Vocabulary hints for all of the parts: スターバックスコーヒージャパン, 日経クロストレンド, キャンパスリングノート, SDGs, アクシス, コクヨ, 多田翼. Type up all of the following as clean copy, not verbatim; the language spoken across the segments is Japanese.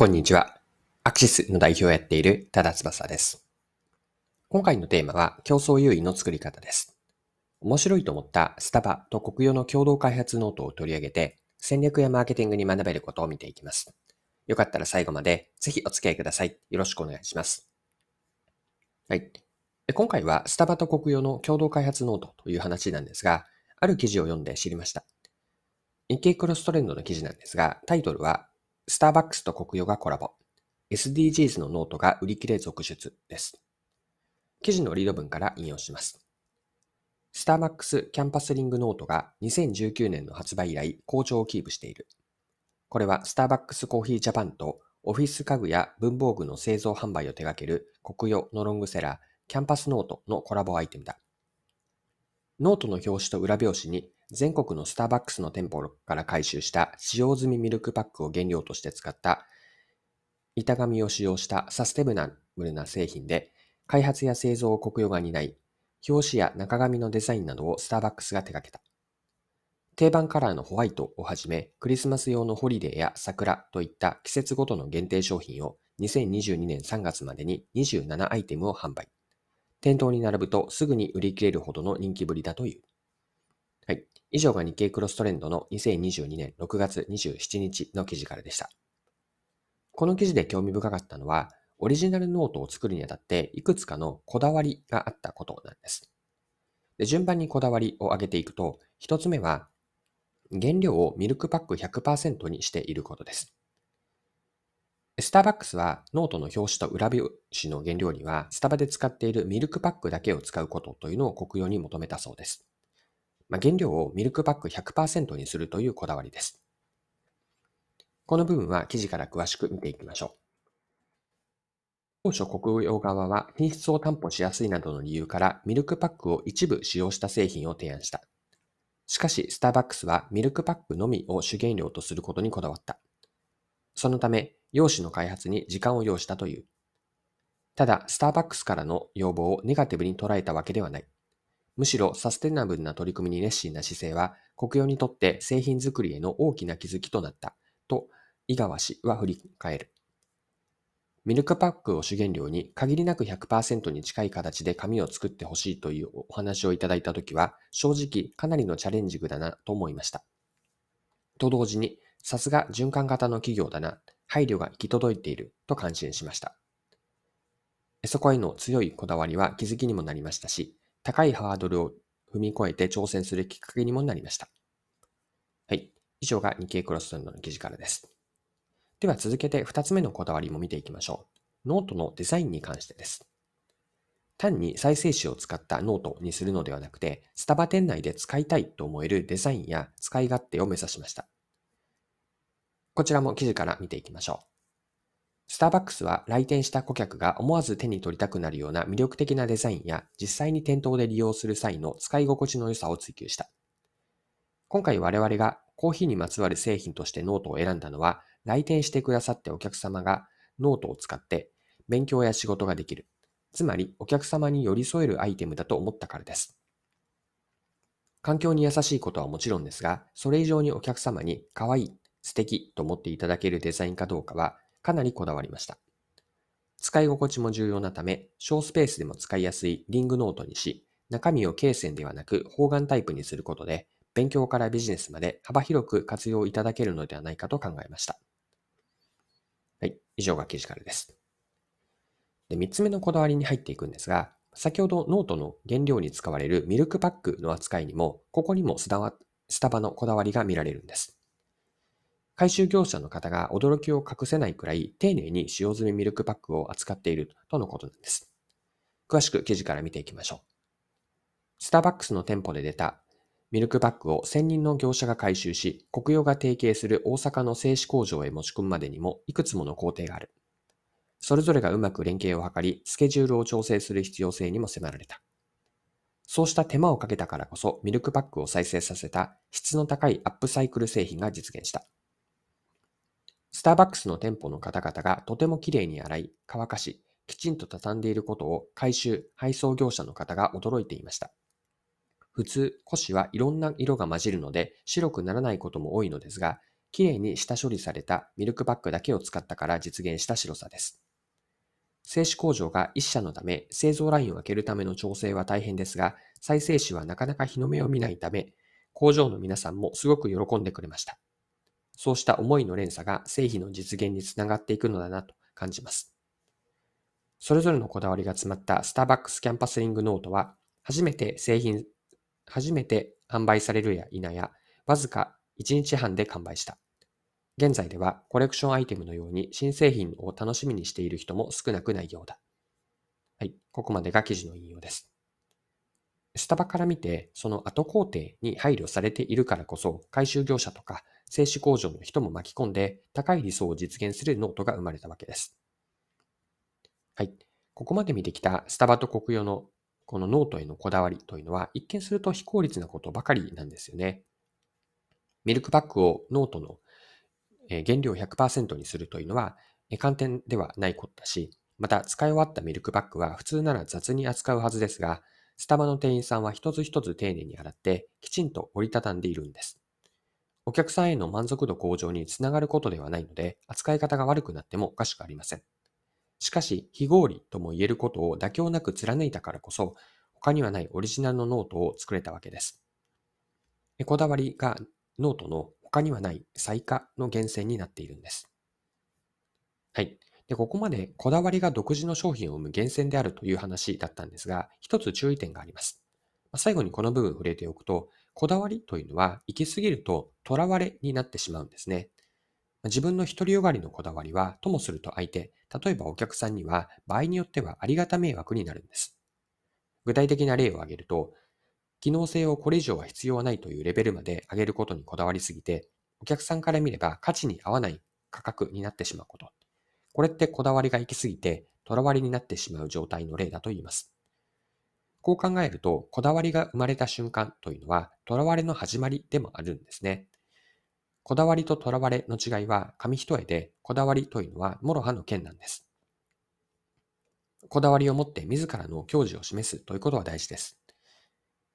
こんにちは。アクシスの代表をやっている多田翼です。今回のテーマは競争優位の作り方です。面白いと思ったスタバとコクヨの共同開発ノートを取り上げて戦略やマーケティングに学べることを見ていきます。よかったら最後までぜひお付き合いください。よろしくお願いします。はい。今回はスタバとコクヨの共同開発ノートという話なんですが、ある記事を読んで知りました。日経クロストレンドの記事なんですが、タイトルはスターバックスとコクヨがコラボ。SDGs のノートが売り切れ続出です。記事のリード文から引用します。スターバックスキャンパスリングノートが2019年の発売以来好調をキープしている。これはスターバックスコーヒージャパンとオフィス家具や文房具の製造販売を手掛けるコクヨのロングセラーキャンパスノートのコラボアイテムだ。ノートの表紙と裏表紙に全国のスターバックスの店舗から回収した使用済みミルクパックを原料として使った板紙を使用したサステナブルな製品で、開発や製造をコクヨが担い、表紙や中紙のデザインなどをスターバックスが手掛けた。定番カラーのホワイトをはじめ、クリスマス用のホリデーや桜といった季節ごとの限定商品を2022年3月までに27アイテムを販売。店頭に並ぶとすぐに売り切れるほどの人気ぶりだという。はい。以上が日経クロストレンドの2022年6月27日の記事からでした。この記事で興味深かったのは、オリジナルノートを作るにあたっていくつかのこだわりがあったことなんです。で、順番にこだわりを挙げていくと、一つ目は、原料をミルクパック 100% にしていることです。スターバックスはノートの表紙と裏表紙の原料には、スタバで使っているミルクパックだけを使うことというのをコクヨに求めたそうです。原料をミルクパック 100% にするというこだわりです。この部分は記事から詳しく見ていきましょう。当初コクヨ側は品質を担保しやすいなどの理由からミルクパックを一部使用した製品を提案した。しかしスターバックスはミルクパックのみを主原料とすることにこだわった。そのため、用紙の開発に時間を要したという。ただ、スターバックスからの要望をネガティブに捉えたわけではない。むしろサステナブルな取り組みに熱心な姿勢は、コクヨにとって製品作りへの大きな気づきとなった、と井川氏は振り返る。ミルクパックを主原料に限りなく 100% に近い形で紙を作ってほしいというお話をいただいたときは、正直かなりのチャレンジングだなと思いました。と同時に、さすが循環型の企業だな、配慮が行き届いていると感心しました。そこへの強いこだわりは気づきにもなりましたし、高いハードルを踏み越えて挑戦するきっかけにもなりました。はい。以上が日経クロストレンドの記事からです。では続けて2つ目のこだわりも見ていきましょう。ノートのデザインに関してです。単に再生紙を使ったノートにするのではなくて、スタバ店内で使いたいと思えるデザインや使い勝手を目指しました。こちらも記事から見ていきましょう。スターバックスは来店した顧客が思わず手に取りたくなるような魅力的なデザインや、実際に店頭で利用する際の使い心地の良さを追求した。今回我々がコーヒーにまつわる製品としてノートを選んだのは、来店してくださってお客様がノートを使って勉強や仕事ができる。つまりお客様に寄り添えるアイテムだと思ったからです。環境に優しいことはもちろんですが、それ以上にお客様に可愛い、素敵と思っていただけるデザインかどうかは、かなりこだわりました。使い心地も重要なため、小スペースでも使いやすいリングノートにし、中身を罫線ではなく方眼タイプにすることで、勉強からビジネスまで幅広く活用いただけるのではないかと考えました。はい、以上が記事からです。で、3つ目のこだわりに入っていくんですが、先ほどノートの原料に使われるミルクパックの扱いにも、ここにもスタバのこだわりが見られるんです。回収業者の方が驚きを隠せないくらい丁寧に使用済みミルクパックを扱っているとのことなんです。詳しく記事から見ていきましょう。スターバックスの店舗で出たミルクパックを専任の業者が回収し、コクヨが提携する大阪の製紙工場へ持ち込むまでにもいくつもの工程がある。それぞれがうまく連携を図り、スケジュールを調整する必要性にも迫られた。そうした手間をかけたからこそミルクパックを再生させた質の高いアップサイクル製品が実現した。スターバックスの店舗の方々がとてもきれいに洗い、乾かし、きちんと畳んでいることを回収・配送業者の方が驚いていました。普通、古紙はいろんな色が混じるので白くならないことも多いのですが、きれいに下処理されたミルクパックだけを使ったから実現した白さです。精子工場が1社のため、製造ラインを開けるための調整は大変ですが、再生紙はなかなか日の目を見ないため、工場の皆さんもすごく喜んでくれました。そうした思いの連鎖が製品の実現につながっていくのだなと感じます。それぞれのこだわりが詰まったスターバックスキャンパスリングノートは、初めて販売されるや否や、わずか1日半で完売した。現在ではコレクションアイテムのように新製品を楽しみにしている人も少なくないようだ。はい、ここまでが記事の引用です。スタバから見て、その後工程に配慮されているからこそ、回収業者とか製紙工場の人も巻き込んで、高い理想を実現するノートが生まれたわけです。はい、ここまで見てきたスタバとコクヨのこのノートへのこだわりというのは、一見すると非効率なことばかりなんですよね。ミルクパックをノートの原料 100% にするというのは簡単ではないことだし、また使い終わったミルクパックは普通なら雑に扱うはずですが、スタバの店員さんは一つ一つ丁寧に洗ってきちんと折りたたんでいるんです。お客さんへの満足度向上につながることではないので、扱い方が悪くなってもおかしくありません。しかし、非合理とも言えることを妥協なく貫いたからこそ、他にはないオリジナルのノートを作れたわけです。こだわりがノートの他にはない最佳の源泉になっているんです。はい。で、ここまでこだわりが独自の商品を生む源泉であるという話だったんですが、一つ注意点があります。最後にこの部分を触れておくと、こだわりというのは行き過ぎるととらわれになってしまうんですね。自分の独りよがりのこだわりは、ともすると相手、例えばお客さんには場合によってはありがた迷惑になるんです。具体的な例を挙げると、機能性をこれ以上は必要はないというレベルまで上げることにこだわりすぎて、お客さんから見れば価値に合わない価格になってしまうこと。これってこだわりが行き過ぎて、とらわりになってしまう状態の例だと言います。こう考えると、こだわりが生まれた瞬間というのは、とらわれの始まりでもあるんですね。こだわりととらわれの違いは紙一重で、こだわりというのは諸刃の剣なんです。こだわりを持って自らの矜持を示すということは大事です。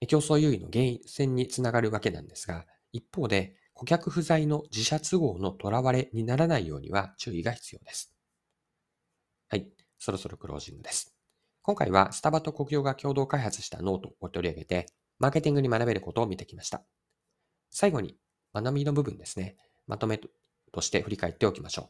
競争優位の源泉につながるわけなんですが、一方で顧客不在の自社都合のとらわれにならないようには注意が必要です。はい、そろそろクロージングです。今回はスタバとコクヨが共同開発したノートを取り上げて、マーケティングに学べることを見てきました。最後に、学びの部分ですね。まとめとして振り返っておきましょう。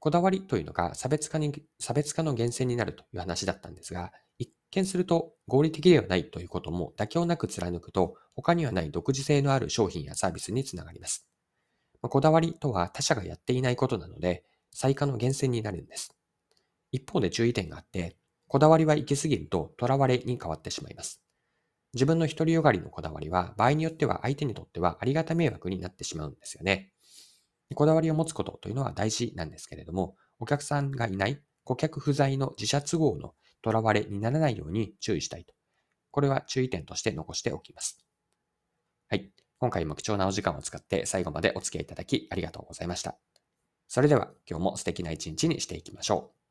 こだわりというのが差別化の源泉になるという話だったんですが、一見すると合理的ではないということも妥協なく貫くと、他にはない独自性のある商品やサービスにつながります。こだわりとは他社がやっていないことなので、最佳の源泉になるんです。一方で注意点があって、こだわりは行き過ぎるととらわれに変わってしまいます。自分の独りよがりのこだわりは、場合によっては相手にとってはありがた迷惑になってしまうんですよね。こだわりを持つことというのは大事なんですけれども、お客さんがいない、顧客不在の自社都合のとらわれにならないように注意したいと。これは注意点として残しておきます。はい。今回も貴重なお時間を使って最後までお付き合いいただきありがとうございました。それでは今日も素敵な一日にしていきましょう。